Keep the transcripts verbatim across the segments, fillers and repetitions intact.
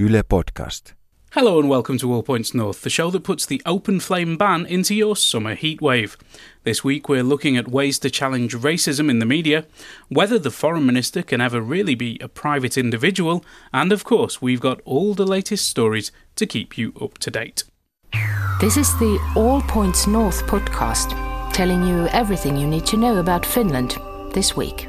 Yle Podcast. Hello and welcome to All Points North, the show that puts the open flame ban into your summer heatwave. This week we're looking at ways to challenge racism in the media, whether the foreign minister can ever really be a private individual, and of course we've got all the latest stories to keep you up to date. This is the All Points North podcast, telling you everything you need to know about Finland this week.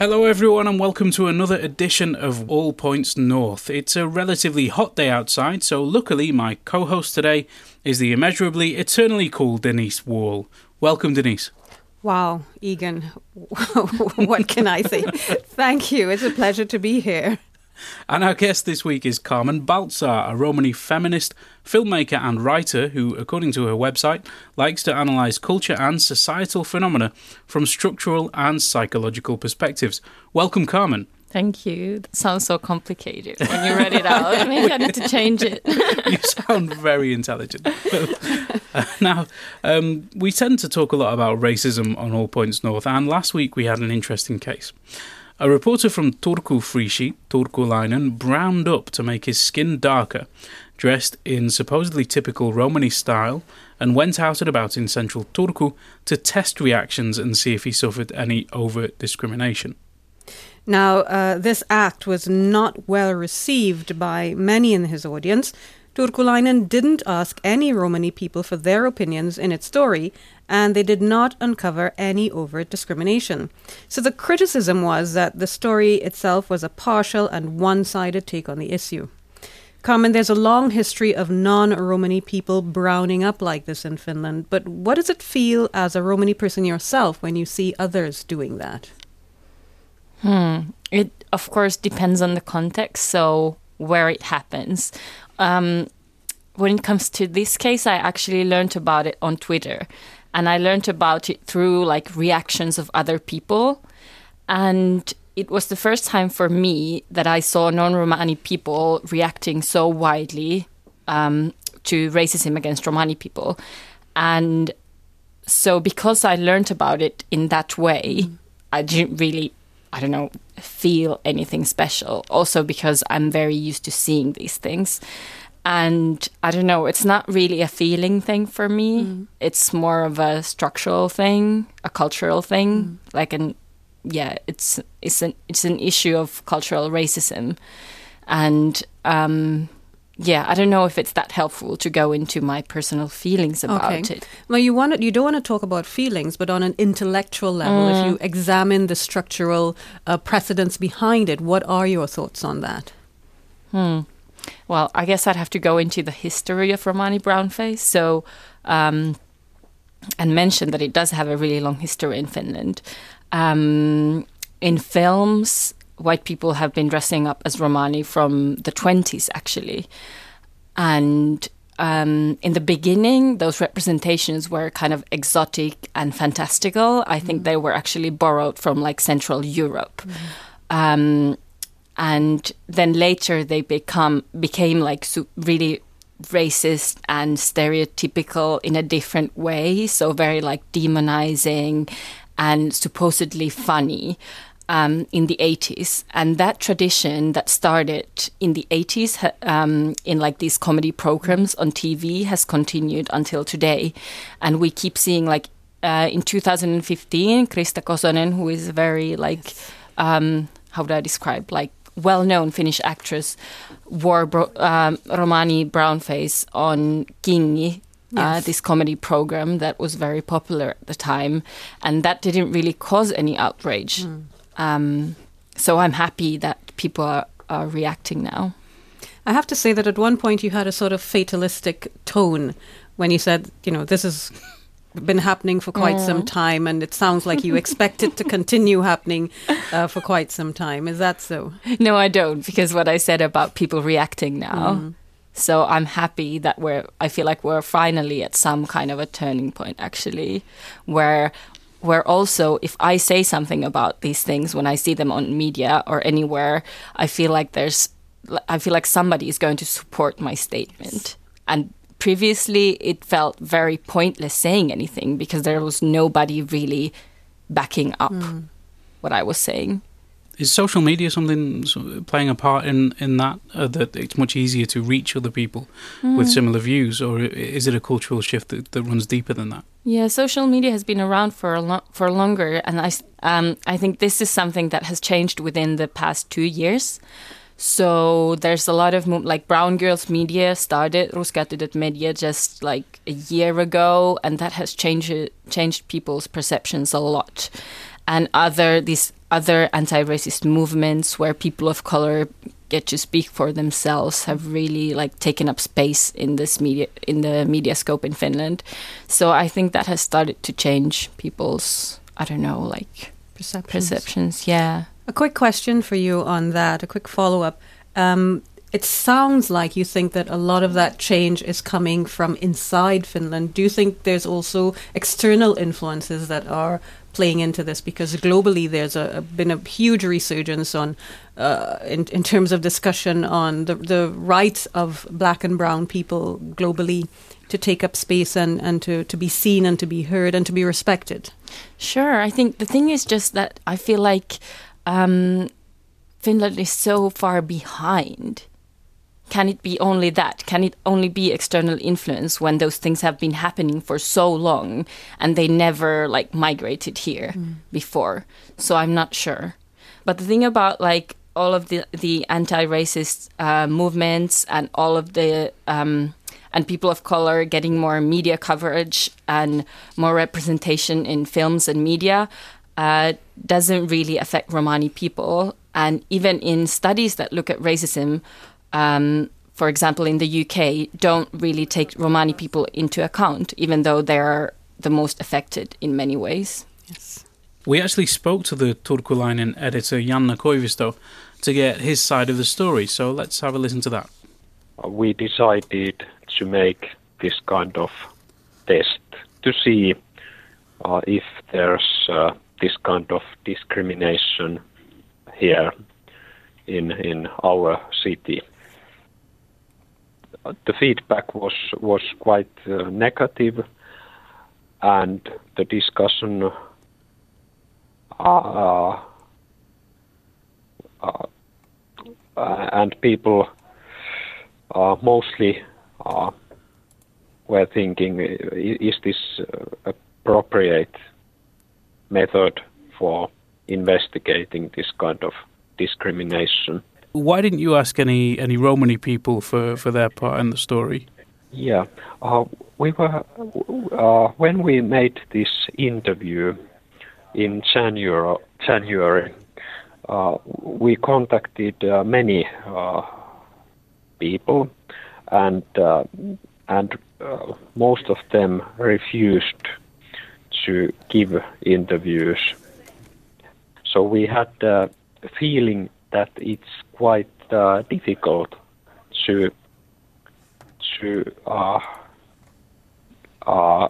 Hello everyone and welcome to another edition of All Points North. It's a relatively hot day outside, so luckily my co-host today is the immeasurably, eternally cool Denise Wall. Welcome, Denise. Wow, Egan, what can I say? Thank you, it's a pleasure to be here. And our guest this week is Carmen Baltzar, a Romani feminist, filmmaker and writer who, according to her website, likes to analyse culture and societal phenomena from structural and psychological perspectives. Welcome, Carmen. Thank you. That sounds so complicated when you read it out. Maybe I need to change it. You sound very intelligent. Uh, now, um, we tend to talk a lot about racism on All Points North, and last week we had an interesting case. A reporter from Turku Freesheet, Turku Leinen, browned up to make his skin darker, dressed in supposedly typical Romani style, and went out and about in central Turku to test reactions and see if he suffered any overt discrimination. Now, uh, this act was not well received by many in his audience. Turku Leinen didn't ask any Romani people for their opinions in its story, and they did not uncover any overt discrimination. So the criticism was that the story itself was a partial and one-sided take on the issue. Carmen, there's a long history of non-Romani people browning up like this in Finland, but what does it feel as a Romani person yourself when you see others doing that? Hmm. It, of course, depends on the context, so where it happens. Um, when it comes to this case, I actually learned about it on Twitter, and I learned about it through like reactions of other people. And it was the first time for me that I saw non-Romani people reacting so widely um, to racism against Romani people. And so because I learned about it in that way, mm-hmm. I didn't really I don't know, feel anything special. Also because I'm very used to seeing these things. And I don't know, it's not really a feeling thing for me. Mm. It's more of a structural thing, a cultural thing. Mm. Like, an, yeah, it's it's an, it's an issue of cultural racism. And um, yeah, I don't know if it's that helpful to go into my personal feelings about okay. it. Well, you want to, you don't want to talk about feelings, but on an intellectual level, mm. if you examine the structural uh, precedents behind it, what are your thoughts on that? Hmm. Well, I guess I'd have to go into the history of Romani brownface. So, um, and mention that it does have a really long history in Finland. Um, in films, white people have been dressing up as Romani from the twenties, actually. And um, in the beginning, those representations were kind of exotic and fantastical. I think mm. they were actually borrowed from, like, Central Europe. Mm. Um, and then later they become became, like, really racist and stereotypical in a different way. So very, like, demonizing and supposedly funny. Um, in the eighties, and that tradition that started in the eighties um, in like these comedy programs on T V has continued until today, and we keep seeing like uh, in two thousand fifteen, Krista Kosonen, who is very like yes. um, how would I describe like well-known Finnish actress, wore bro- um, Romani brownface on Kingi. Yes. Uh, this comedy program that was very popular at the time, and that didn't really cause any outrage. Mm. Um, so I'm happy that people are, are reacting now. I have to say that at one point you had a sort of fatalistic tone when you said, you know, this has been happening for quite mm. some time, and it sounds like you expect it to continue happening uh, for quite some time. Is that so? No, I don't, because what I said about people reacting now. Mm. So I'm happy that we're, I feel like we're finally at some kind of a turning point, actually, where... where also, if I say something about these things when I see them on media or anywhere, I feel like there's, I feel like somebody is going to support my statement. Yes. And previously, it felt very pointless saying anything because there was nobody really backing up mm. what I was saying. Is social media something playing a part in, in that, uh, that it's much easier to reach other people mm. with similar views, or is it a cultural shift that, that runs deeper than that? Yeah, social media has been around for a lo- for longer, and I, um, I think this is something that has changed within the past two years. So there's a lot of, mo- like, Brown Girls Media started, Ruskeat Tytöt Media, just like a year ago, and that has changed changed people's perceptions a lot. And other these other anti-racist movements where people of color get to speak for themselves have really like taken up space in this media in the media scope in Finland. So I think that has started to change people's I don't know like perceptions. perceptions. Yeah. A quick question for you on that. A quick follow-up. Um, it sounds like you think that a lot of that change is coming from inside Finland. Do you think there's also external influences that are playing into this, because globally there's a, a, been a huge resurgence on uh, in, in terms of discussion on the, the rights of black and brown people globally to take up space and, and to, to be seen and to be heard and to be respected? Sure. I think the thing is just that I feel like um, Finland is so far behind. Can it be only that? Can it only be external influence when those things have been happening for so long and they never like migrated here mm. before? So I'm not sure. But the thing about like all of the, the anti-racist uh, movements and all of the um, and people of color getting more media coverage and more representation in films and media uh, doesn't really affect Romani people. And even in studies that look at racism, Um, for example, in the U K, don't really take Romani people into account, even though they are the most affected in many ways. Yes. We actually spoke to the Turku Leinen editor, Janne Koivisto, to get his side of the story. So let's have a listen to that. We decided to make this kind of test to see uh, if there's uh, this kind of discrimination here in, in our city. The feedback was, was quite uh, negative, and the discussion uh, uh, and people uh, mostly uh, were thinking, is this appropriate method for investigating this kind of discrimination? Why didn't you ask any, any Romani people for, for their part in the story? Yeah, uh, we were uh, when we made this interview in January. January, uh, we contacted uh, many uh, people, and uh, and uh, most of them refused to give interviews. So we had uh, a feeling that it's quite uh, difficult to to uh, uh,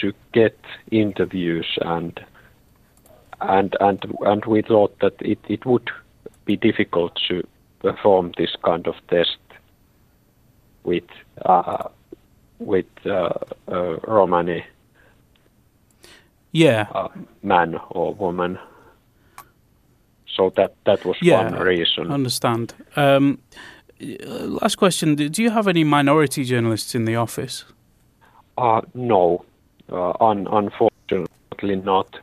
to get interviews, and and and and we thought that it, it would be difficult to perform this kind of test with uh, with uh, a Romani yeah uh, man or woman. So that, that was yeah, one reason. I understand. Um, last question. Do you have any minority journalists in the office? Uh, no. Uh, un- unfortunately not.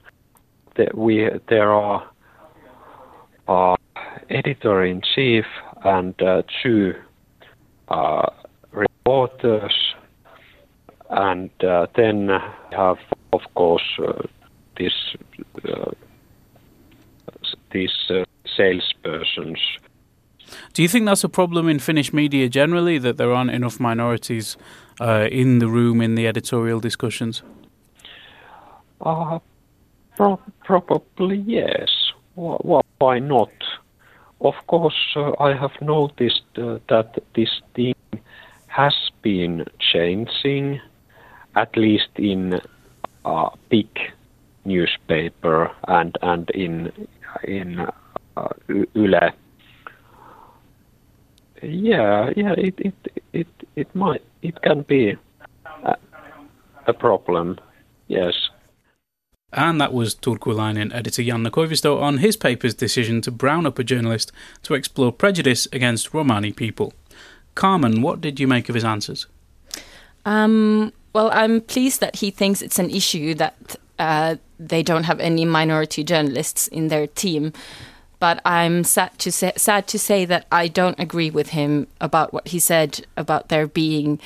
The, we, there are uh, editor-in-chief and uh, two uh, reporters. And uh, then we have, of course, uh, this... Uh, these uh, salespersons. Do you think that's a problem in Finnish media generally, that there aren't enough minorities uh, in the room in the editorial discussions? Uh, pro- probably yes. Well, well, why not? Of course, uh, I have noticed uh, that this thing has been changing, at least in uh, big newspaper and, and in in uh, Yle. Yeah, yeah, it it it it might it can be a, a problem. Yes. And that was Turku Leinen editor Janne Koivisto on his paper's decision to brown up a journalist to explore prejudice against Romani people. Carmen, what did you make of his answers? Um, well, I'm pleased that he thinks it's an issue that uh, they don't have any minority journalists in their team. But I'm sad to say, sad to say that I don't agree with him about what he said about there being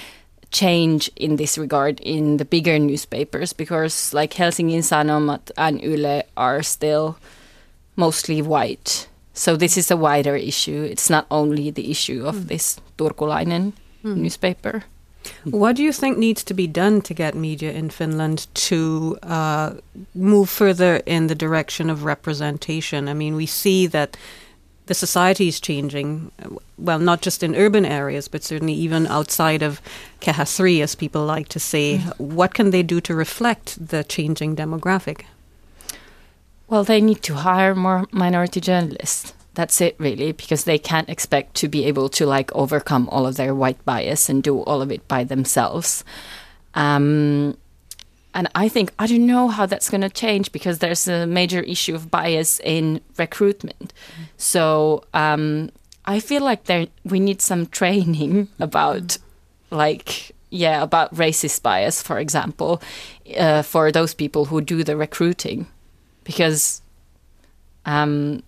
change in this regard in the bigger newspapers, because like Helsingin Sanomat and Yle are still mostly white. So this is a wider issue. It's not only the issue of this Turku Leinen mm. newspaper. What do you think needs to be done to get media in Finland to uh, move further in the direction of representation? I mean, we see that the society is changing, well, not just in urban areas, but certainly even outside of Kehä kolme, as people like to say. Mm. What can they do to reflect the changing demographic? Well, they need to hire more minority journalists. That's it, really, because they can't expect to be able to like overcome all of their white bias and do all of it by themselves. Um, and I think, I don't know how that's going to change, because there's a major issue of bias in recruitment. Mm-hmm. So um, I feel like there we need some training about, mm-hmm. like, yeah, about racist bias, for example, uh, for those people who do the recruiting, because... Um,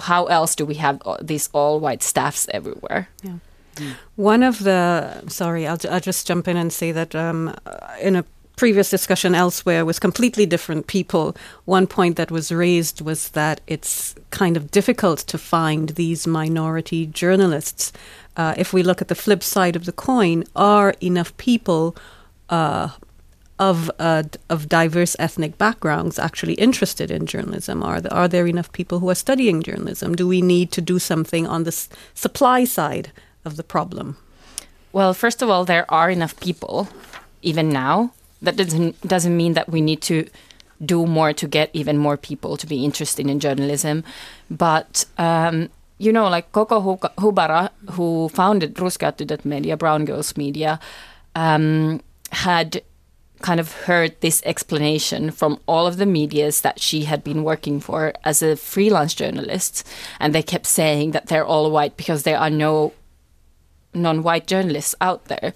how else do we have these all-white staffs everywhere? Yeah. Mm. One of the... Sorry, I'll, I'll just jump in and say that um, in a previous discussion elsewhere with completely different people, one point that was raised was that it's kind of difficult to find these minority journalists. Uh, if we look at the flip side of the coin, are enough people... Uh, Of uh, of diverse ethnic backgrounds actually interested in journalism? Are there, are there enough people who are studying journalism? Do we need to do something on the s- supply side of the problem? Well, first of all, there are enough people even now. That doesn't doesn't mean that we need to do more to get even more people to be interested in journalism. But um, you know, like Koko Hubara, who founded Ruskeat Tytöt Media, Brown Girls Media, um, had kind of heard this explanation from all of the medias that she had been working for as a freelance journalist, and they kept saying that they're all white because there are no non-white journalists out there.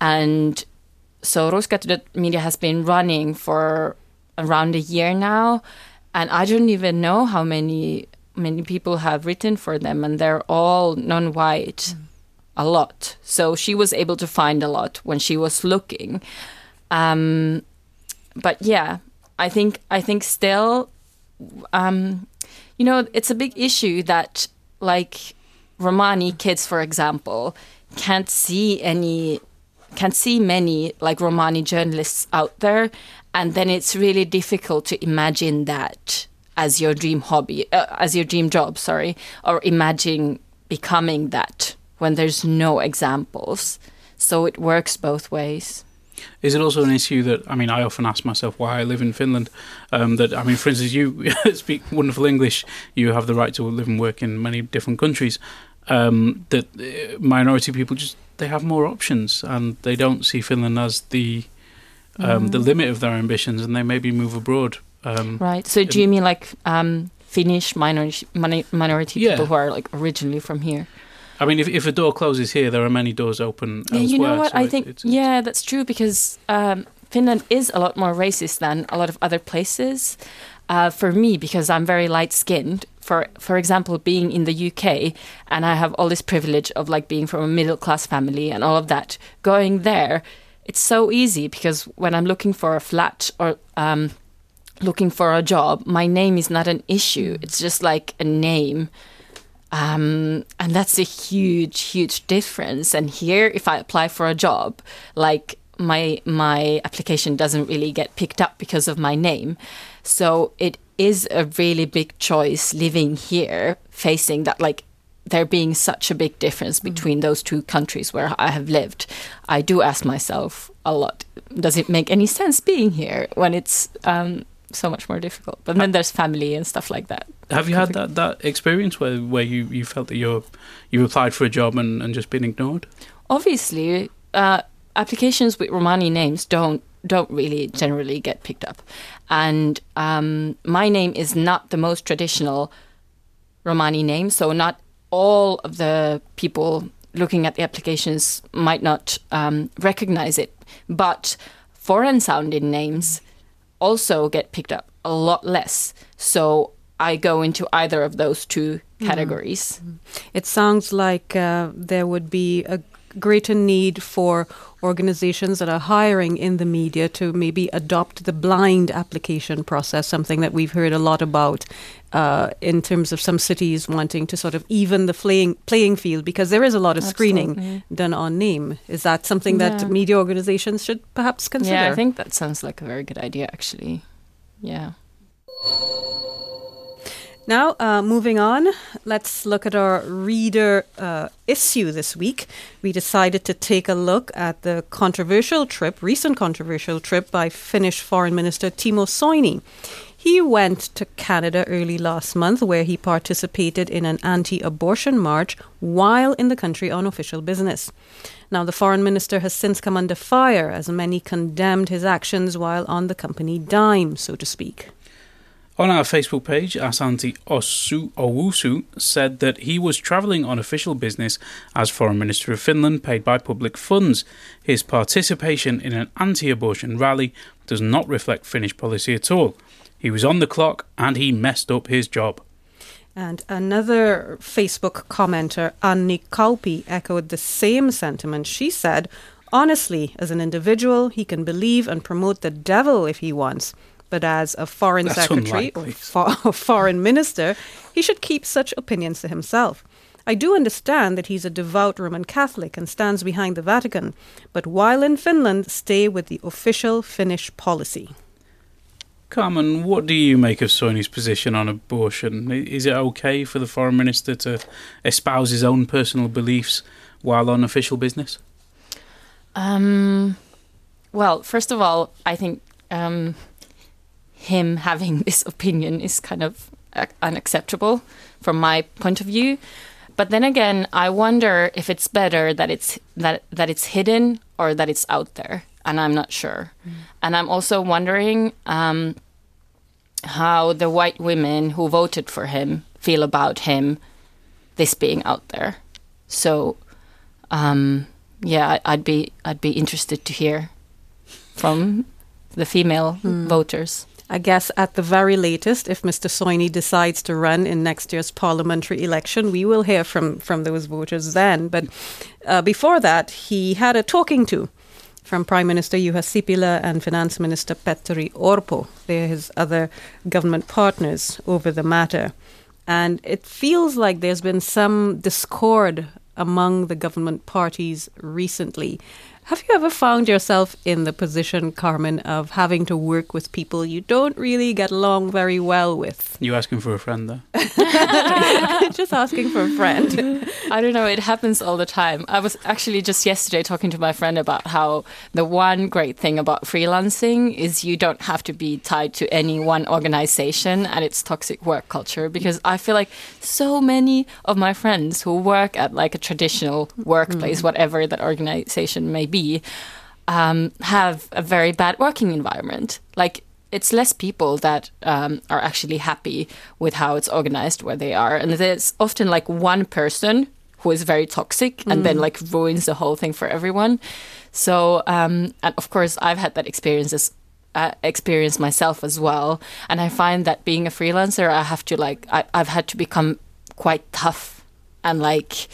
And so Ruskeat Tytöt Media has been running for around a year now, and I don't even know how many many people have written for them, and they're all non-white, mm. a lot. So she was able to find a lot when she was looking. Um, but yeah, I think I think still, um, you know, it's a big issue that like Romani kids, for example, can't see any, can't see many like Romani journalists out there, and then it's really difficult to imagine that as your dream hobby, uh, as your dream job, sorry, or imagine becoming that when there's no examples. So it works both ways. Is it also an issue that, I mean, I often ask myself why I live in Finland, um, that, I mean, for instance, you speak wonderful English, you have the right to live and work in many different countries, um, that minority people just, they have more options and they don't see Finland as the um, mm. the limit of their ambitions, and they maybe move abroad. Um, right, so do you mean like um, Finnish minority, minority yeah. people who are like originally from here? I mean, if if a door closes here, there are many doors open elsewhere. Yeah, you know what, so I it, think, it's, it's yeah, that's true, because um, Finland is a lot more racist than a lot of other places. Uh, for me, because I'm very light-skinned, for for example, being in the U K, and I have all this privilege of like being from a middle-class family and all of that, going there, it's so easy, because when I'm looking for a flat or um, looking for a job, my name is not an issue. It's just like a name. Um, and that's a huge, huge difference. And here, if I apply for a job, like my my application doesn't really get picked up because of my name. So it is a really big choice living here, facing that, like there being such a big difference between those two countries where I have lived. I do ask myself a lot, does it make any sense being here when it's... Um, so much more difficult. But then there's family and stuff like that. Have you had that, that experience where, where you, you felt that you're, you applied for a job and, and just been ignored? Obviously, uh, applications with Romani names don't don't really generally get picked up. And um, my name is not the most traditional Romani name, so not all of the people looking at the applications might not um, recognize it. But foreign-sounding names also get picked up a lot less. So I go into either of those two categories. Mm. It sounds like uh, there would be a greater need for organizations that are hiring in the media to maybe adopt the blind application process, something that we've heard a lot about uh, in terms of some cities wanting to sort of even the playing, playing field, because there is a lot of Absolutely. Screening done on name. Is that something yeah. that media organizations should perhaps consider? Yeah, I think that sounds like a very good idea, actually. Yeah. Now, uh, moving on, let's look at our reader uh, issue this week. We decided to take a look at the controversial trip, recent controversial trip by Finnish Foreign Minister Timo Soini. He went to Canada early last month, where he participated in an anti-abortion march while in the country on official business. Now, the foreign minister has since come under fire, as many condemned his actions while on the company dime, so to speak. On our Facebook page, Asante Owusu said that he was travelling on official business as Foreign Minister of Finland paid by public funds. His participation in an anti-abortion rally does not reflect Finnish policy at all. He was on the clock and he messed up his job. And another Facebook commenter, Anni Kauppi, echoed the same sentiment. She said, honestly, as an individual, he can believe and promote the devil if he wants. But as a foreign That's secretary unlikely. or fo- foreign minister, he should keep such opinions to himself. I do understand that he's a devout Roman Catholic and stands behind the Vatican, but while in Finland, stay with the official Finnish policy. Carmen, what do you make of Soini's position on abortion? Is it okay for the foreign minister to espouse his own personal beliefs while on official business? Um, well, first of all, I think... Um, him having this opinion is kind of unacceptable from my point of view. But then again, I wonder if it's better that it's that that it's hidden or that it's out there, and I'm not sure. Mm. And I'm also wondering um, how the white women who voted for him feel about him, this being out there. So, um, yeah, I'd be I'd be interested to hear from the female mm. voters. I guess at the very latest, if Mister Soini decides to run in next year's parliamentary election, we will hear from, from those voters then. But uh, before that, he had a talking to from Prime Minister Juha Sipila and Finance Minister Petteri Orpo. They're his other government partners over the matter. And it feels like there's been some discord among the government parties recently. Have you ever found yourself in the position, Carmen, of having to work with people you don't really get along very well with? You're asking for a friend, though. Just asking for a friend. I don't know. It happens all the time. I was actually just yesterday talking to my friend about how the one great thing about freelancing is you don't have to be tied to any one organization and its toxic work culture, because I feel like so many of my friends who work at like a traditional workplace, mm-hmm. whatever that organization may be, be um, have a very bad working environment. Like, it's less people that um, are actually happy with how it's organized where they are. And there's often like one person who is very toxic and mm. then like ruins the whole thing for everyone. So, um, and of course, I've had that experience, as, uh, experience myself as well. And I find that being a freelancer, I have to like, I, I've had to become quite tough and like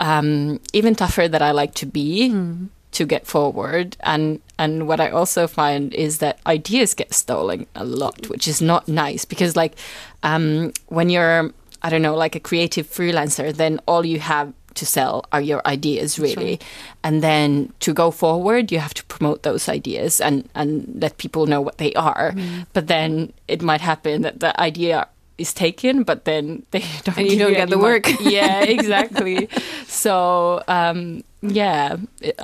um, even tougher than I like to be. Mm. to get forward, and and what I also find is that ideas get stolen a lot, which is not nice, because like um, when you're I don't know like a creative freelancer, then all you have to sell are your ideas, really. That's right. And then to go forward you have to promote those ideas and and let people know what they are, mm. but then it might happen that the idea is taken, but then they don't and you don't get the work. Yeah, exactly. So um, yeah,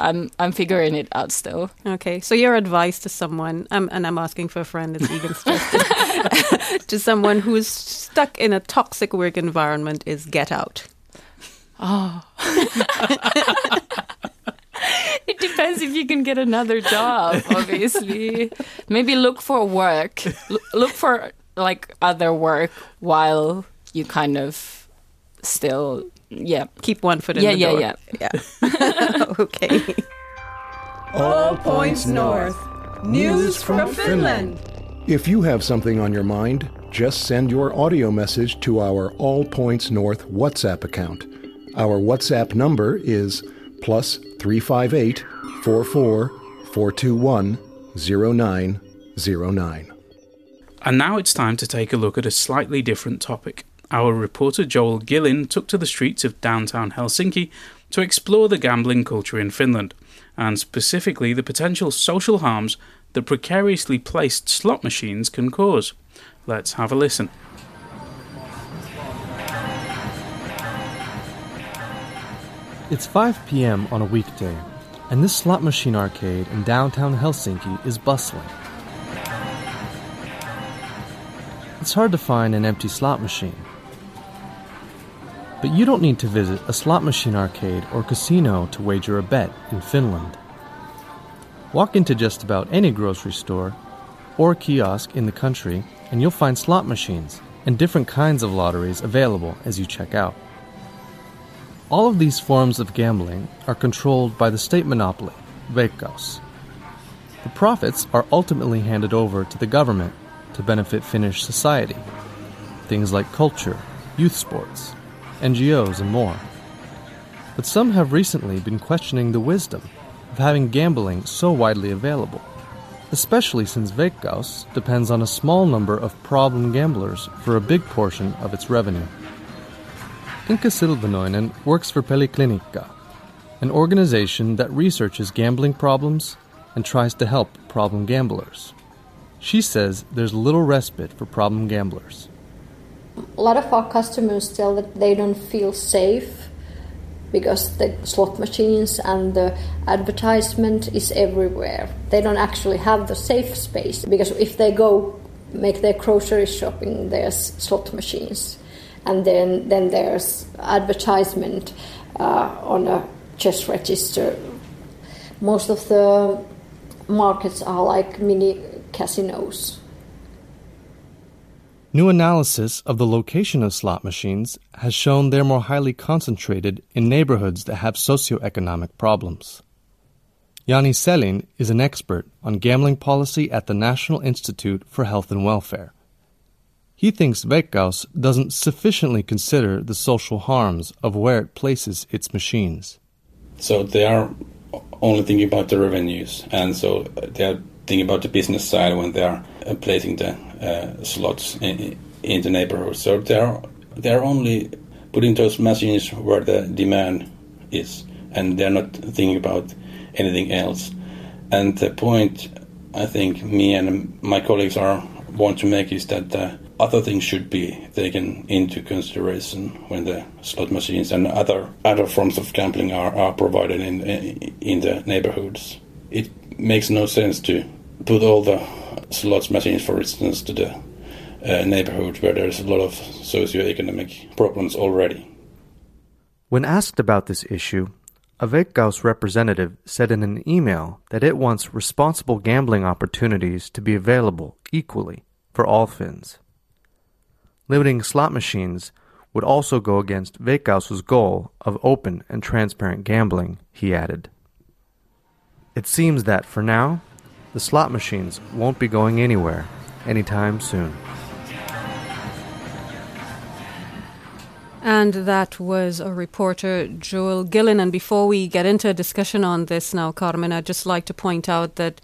I'm I'm figuring it out still. Okay, so your advice to someone, um, and I'm asking for a friend, it's even stressed, to someone who's stuck in a toxic work environment is get out. Oh. It depends if you can and get another job, obviously. Maybe look for work. L- look for, like, other work while you kind of still, yeah. Keep one foot in yeah, the yeah, door. Yeah, yeah, yeah. Okay. All Points North. News from Finland. If you have something on your mind, just send your audio message to our All Points North WhatsApp account. Our WhatsApp number is plus three five eight, four four, four two one, zero nine zero nine. And now it's time to take a look at a slightly different topic. Our reporter Joel Gillen took to the streets of downtown Helsinki to explore the gambling culture in Finland, and specifically the potential social harms that precariously placed slot machines can cause. Let's have a listen. It's five p.m. on a weekday, and this slot machine arcade in downtown Helsinki is bustling. It's hard to find an empty slot machine. But you don't need to visit a slot machine arcade or casino to wager a bet in Finland. Walk into just about any grocery store or kiosk in the country, and you'll find slot machines and different kinds of lotteries available as you check out. All of these forms of gambling are controlled by the state monopoly, Veikkaus. The profits are ultimately handed over to the government to benefit Finnish society, things like culture, youth sports, N G Os, and more. But some have recently been questioning the wisdom of having gambling so widely available, especially since Veikkaus depends on a small number of problem gamblers for a big portion of its revenue. Inka Silvenoinen works for Peliklinika, an organization that researches gambling problems and tries to help problem gamblers. She says there's little respite for problem gamblers. A lot of our customers tell that they don't feel safe because the slot machines and the advertisement is everywhere. They don't actually have the safe space because if they go make their grocery shopping, there's slot machines. And then, then there's advertisement uh, on a chess register. Most of the markets are like mini casinos. New analysis of the location of slot machines has shown they're more highly concentrated in neighborhoods that have socioeconomic problems. Jani Selin is an expert on gambling policy at the National Institute for Health and Welfare. He thinks Veikkaus doesn't sufficiently consider the social harms of where it places its machines. So they are only thinking about the revenues, and so they are thinking about the business side when they are placing the uh, slots in, in the neighborhood. So they are they are only putting those machines where the demand is, and they are not thinking about anything else. And the point I think me and my colleagues are want to make is that the other things should be taken into consideration when the slot machines and other other forms of gambling are, are provided in in the neighborhoods. It makes no sense to put all the slot machines, for instance, to the uh, neighborhood where there's a lot of socioeconomic problems already. When asked about this issue, a Veikkaus representative said in an email that it wants responsible gambling opportunities to be available equally for all Finns. Limiting slot machines would also go against Veikkaus's goal of open and transparent gambling, he added. It seems that, for now, the slot machines won't be going anywhere anytime soon. And that was a reporter, Joel Gillen. And before we get into a discussion on this now, Carmen, I'd just like to point out that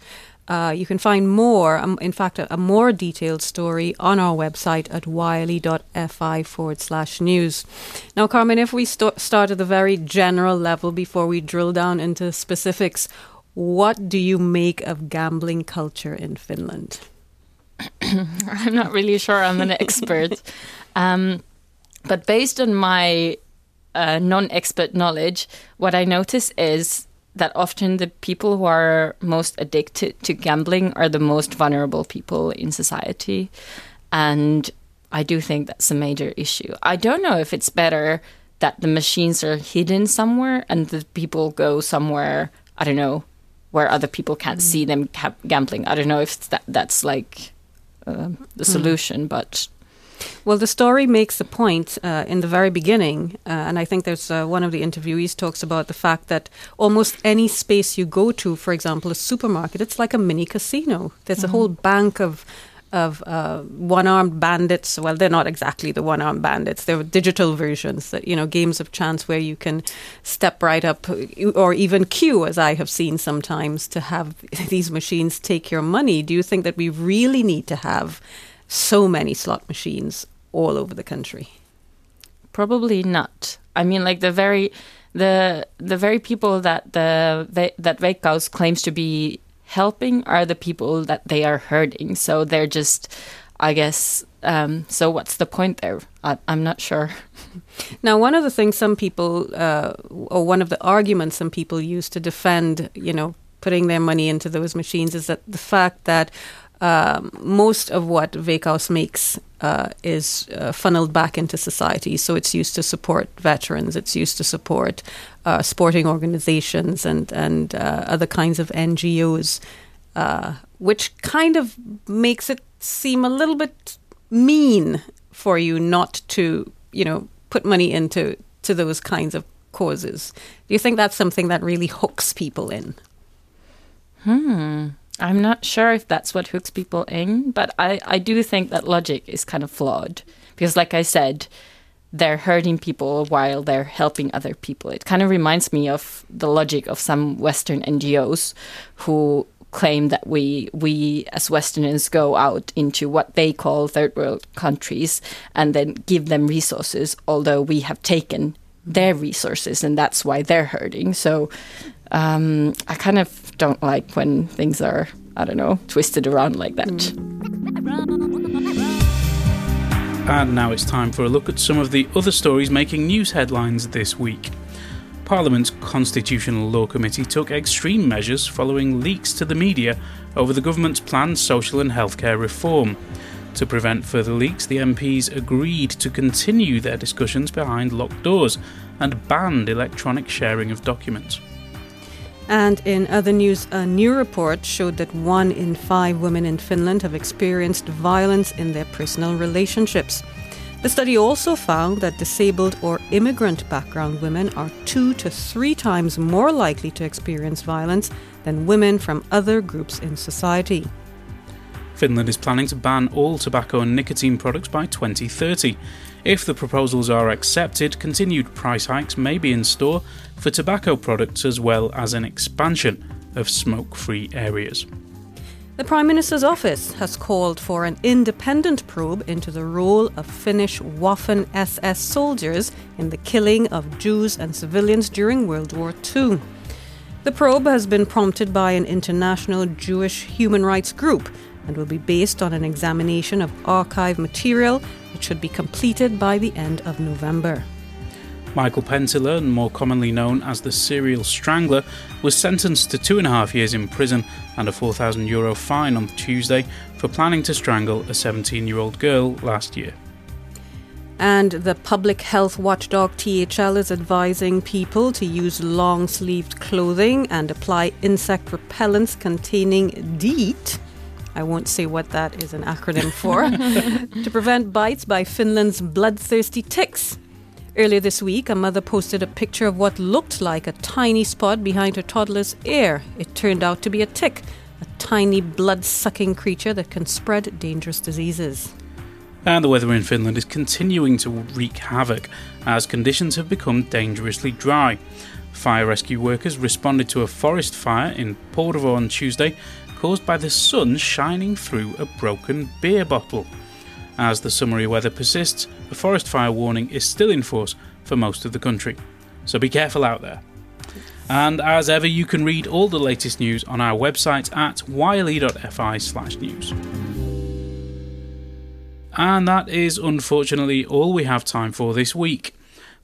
Uh, you can find more, um, in fact, a, a more detailed story on our website at wiley.fi forward slash news. Now, Carmen, if we st- start at the very general level before we drill down into specifics, what do you make of gambling culture in Finland? I'm not really sure I'm an expert. um, but based on my uh, non-expert knowledge, what I notice is that often the people who are most addicted to gambling are the most vulnerable people in society. And I do think that's a major issue. I don't know if it's better that the machines are hidden somewhere and the people go somewhere, I don't know, where other people can't see them ca- gambling. I don't know if that, that's like uh, the solution, mm. but... Well, the story makes a point uh, in the very beginning, uh, and I think there's uh, one of the interviewees talks about the fact that almost any space you go to, for example, a supermarket, it's like a mini casino. There's mm-hmm. a whole bank of of uh, one-armed bandits. Well, they're not exactly the one-armed bandits. They're digital versions, that, you know, games of chance where you can step right up or even queue, as I have seen sometimes, to have these machines take your money. Do you think that we really need to have so many slot machines all over the country? Probably not. I mean, like the very, the the very people that the that Veikkaus claims to be helping are the people that they are hurting. So they're just, I guess. Um, so what's the point there? I, I'm not sure. Now, one of the things some people, uh, or one of the arguments some people use to defend, you know, putting their money into those machines, is that the fact that Um, most of what Veikkaus makes uh, is uh, funneled back into society. So it's used to support veterans, it's used to support uh, sporting organizations and, and uh, other kinds of N G Os, uh, which kind of makes it seem a little bit mean for you not to, you know, put money into to those kinds of causes. Do you think that's something that really hooks people in? Hmm. I'm not sure if that's what hooks people in, but I, I do think that logic is kind of flawed. Because like I said, they're hurting people while they're helping other people. It kind of reminds me of the logic of some Western N G Os who claim that we we as Westerners go out into what they call third world countries and then give them resources, although we have taken their resources and that's why they're hurting. So um, I kind of don't like when things are, I don't know, twisted around like that. And now it's time for a look at some of the other stories making news headlines this week. Parliament's Constitutional Law Committee took extreme measures following leaks to the media over the government's planned social and healthcare reform. To prevent further leaks, the M Ps agreed to continue their discussions behind locked doors and banned electronic sharing of documents. And in other news, a new report showed that one in five women in Finland have experienced violence in their personal relationships. The study also found that disabled or immigrant background women are two to three times more likely to experience violence than women from other groups in society. Finland is planning to ban all tobacco and nicotine products by twenty thirty. If the proposals are accepted, continued price hikes may be in store for tobacco products as well as an expansion of smoke-free areas. The Prime Minister's office has called for an independent probe into the role of Finnish Waffen S S soldiers in the killing of Jews and civilians during World War Two. The probe has been prompted by an international Jewish human rights group and will be based on an examination of archive material which should be completed by the end of November. Michael Pentler, more commonly known as the serial strangler, was sentenced to two and a half years in prison and a four thousand euro fine on Tuesday for planning to strangle a seventeen-year-old girl last year. And the public health watchdog T H L is advising people to use long-sleeved clothing and apply insect repellents containing DEET. I won't say what that is an acronym for, to prevent bites by Finland's bloodthirsty ticks. Earlier this week, a mother posted a picture of what looked like a tiny spot behind her toddler's ear. It turned out to be a tick, a tiny blood-sucking creature that can spread dangerous diseases. And the weather in Finland is continuing to wreak havoc as conditions have become dangerously dry. Fire rescue workers responded to a forest fire in Porvoo on Tuesday, caused by the sun shining through a broken beer bottle. As the summery weather persists, a forest fire warning is still in force for most of the country. So be careful out there. And as ever, you can read all the latest news on our website at yle dot f i slash news. And that is unfortunately all we have time for this week.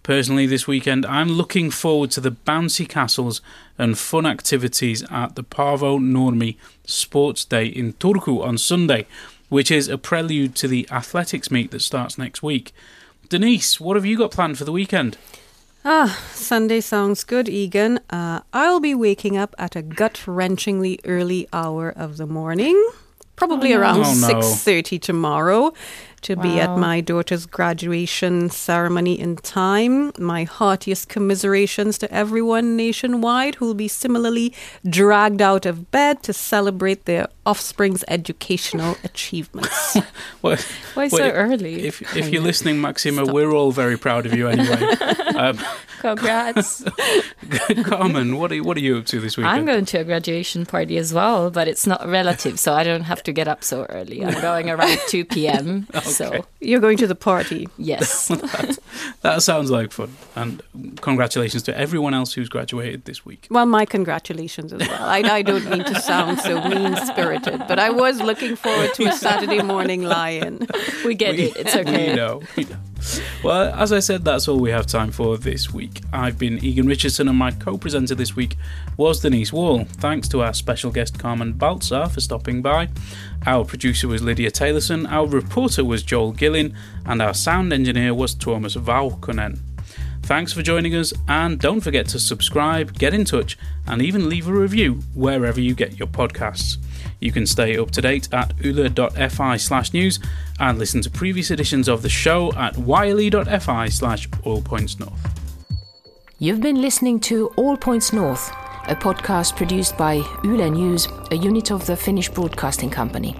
Personally, this weekend, I'm looking forward to the bouncy castles and fun activities at the Paavo Normi Sports Day in Turku on Sunday, which is a prelude to the athletics meet that starts next week. Denise, what have you got planned for the weekend? Ah, Sunday sounds good, Egan. Uh, I'll be waking up at a gut-wrenchingly early hour of the morning, probably oh, no. around oh, no. six thirty tomorrow, to wow. be at my daughter's graduation ceremony in time. My heartiest commiserations to everyone nationwide who will be similarly dragged out of bed to celebrate their offspring's educational achievements. well, Why well, so if, early? If, if you're listening, Maxima, Stop. we're all very proud of you anyway. Um, Congrats. Carmen, what are, what are you up to this weekend? I'm going to a graduation party as well, but it's not relative, so I don't have to get up so early. I'm going around two p.m., okay. So you're going to the party. Yes. that, that sounds like fun. And congratulations to everyone else who's graduated this week. Well, my congratulations as well. I, I don't mean to sound so mean-spirited, but I was looking forward to a Saturday morning lie-in. We get we, it. It's okay. We know. We know. Well, as I said, that's all we have time for this week. I've been Egan Richardson, and my co-presenter this week was Denise Wall. Thanks to our special guest Carmen Baltzar for stopping by. Our producer was Lydia Taylorson, our reporter was Joel Gillen, and our sound engineer was Thomas Vaukonen. Thanks for joining us, and don't forget to subscribe, get in touch, and even leave a review wherever you get your podcasts. You can stay up to date at yle.fi slash news and listen to previous editions of the show at yle.fi slash All Points North. You've been listening to All Points North, a podcast produced by Yle News, a unit of the Finnish Broadcasting Company.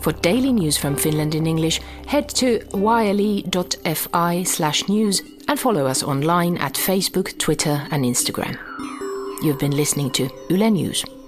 For daily news from Finland in English, head to yle.fi slash news and follow us online at Facebook, Twitter and Instagram. You've been listening to Yle News.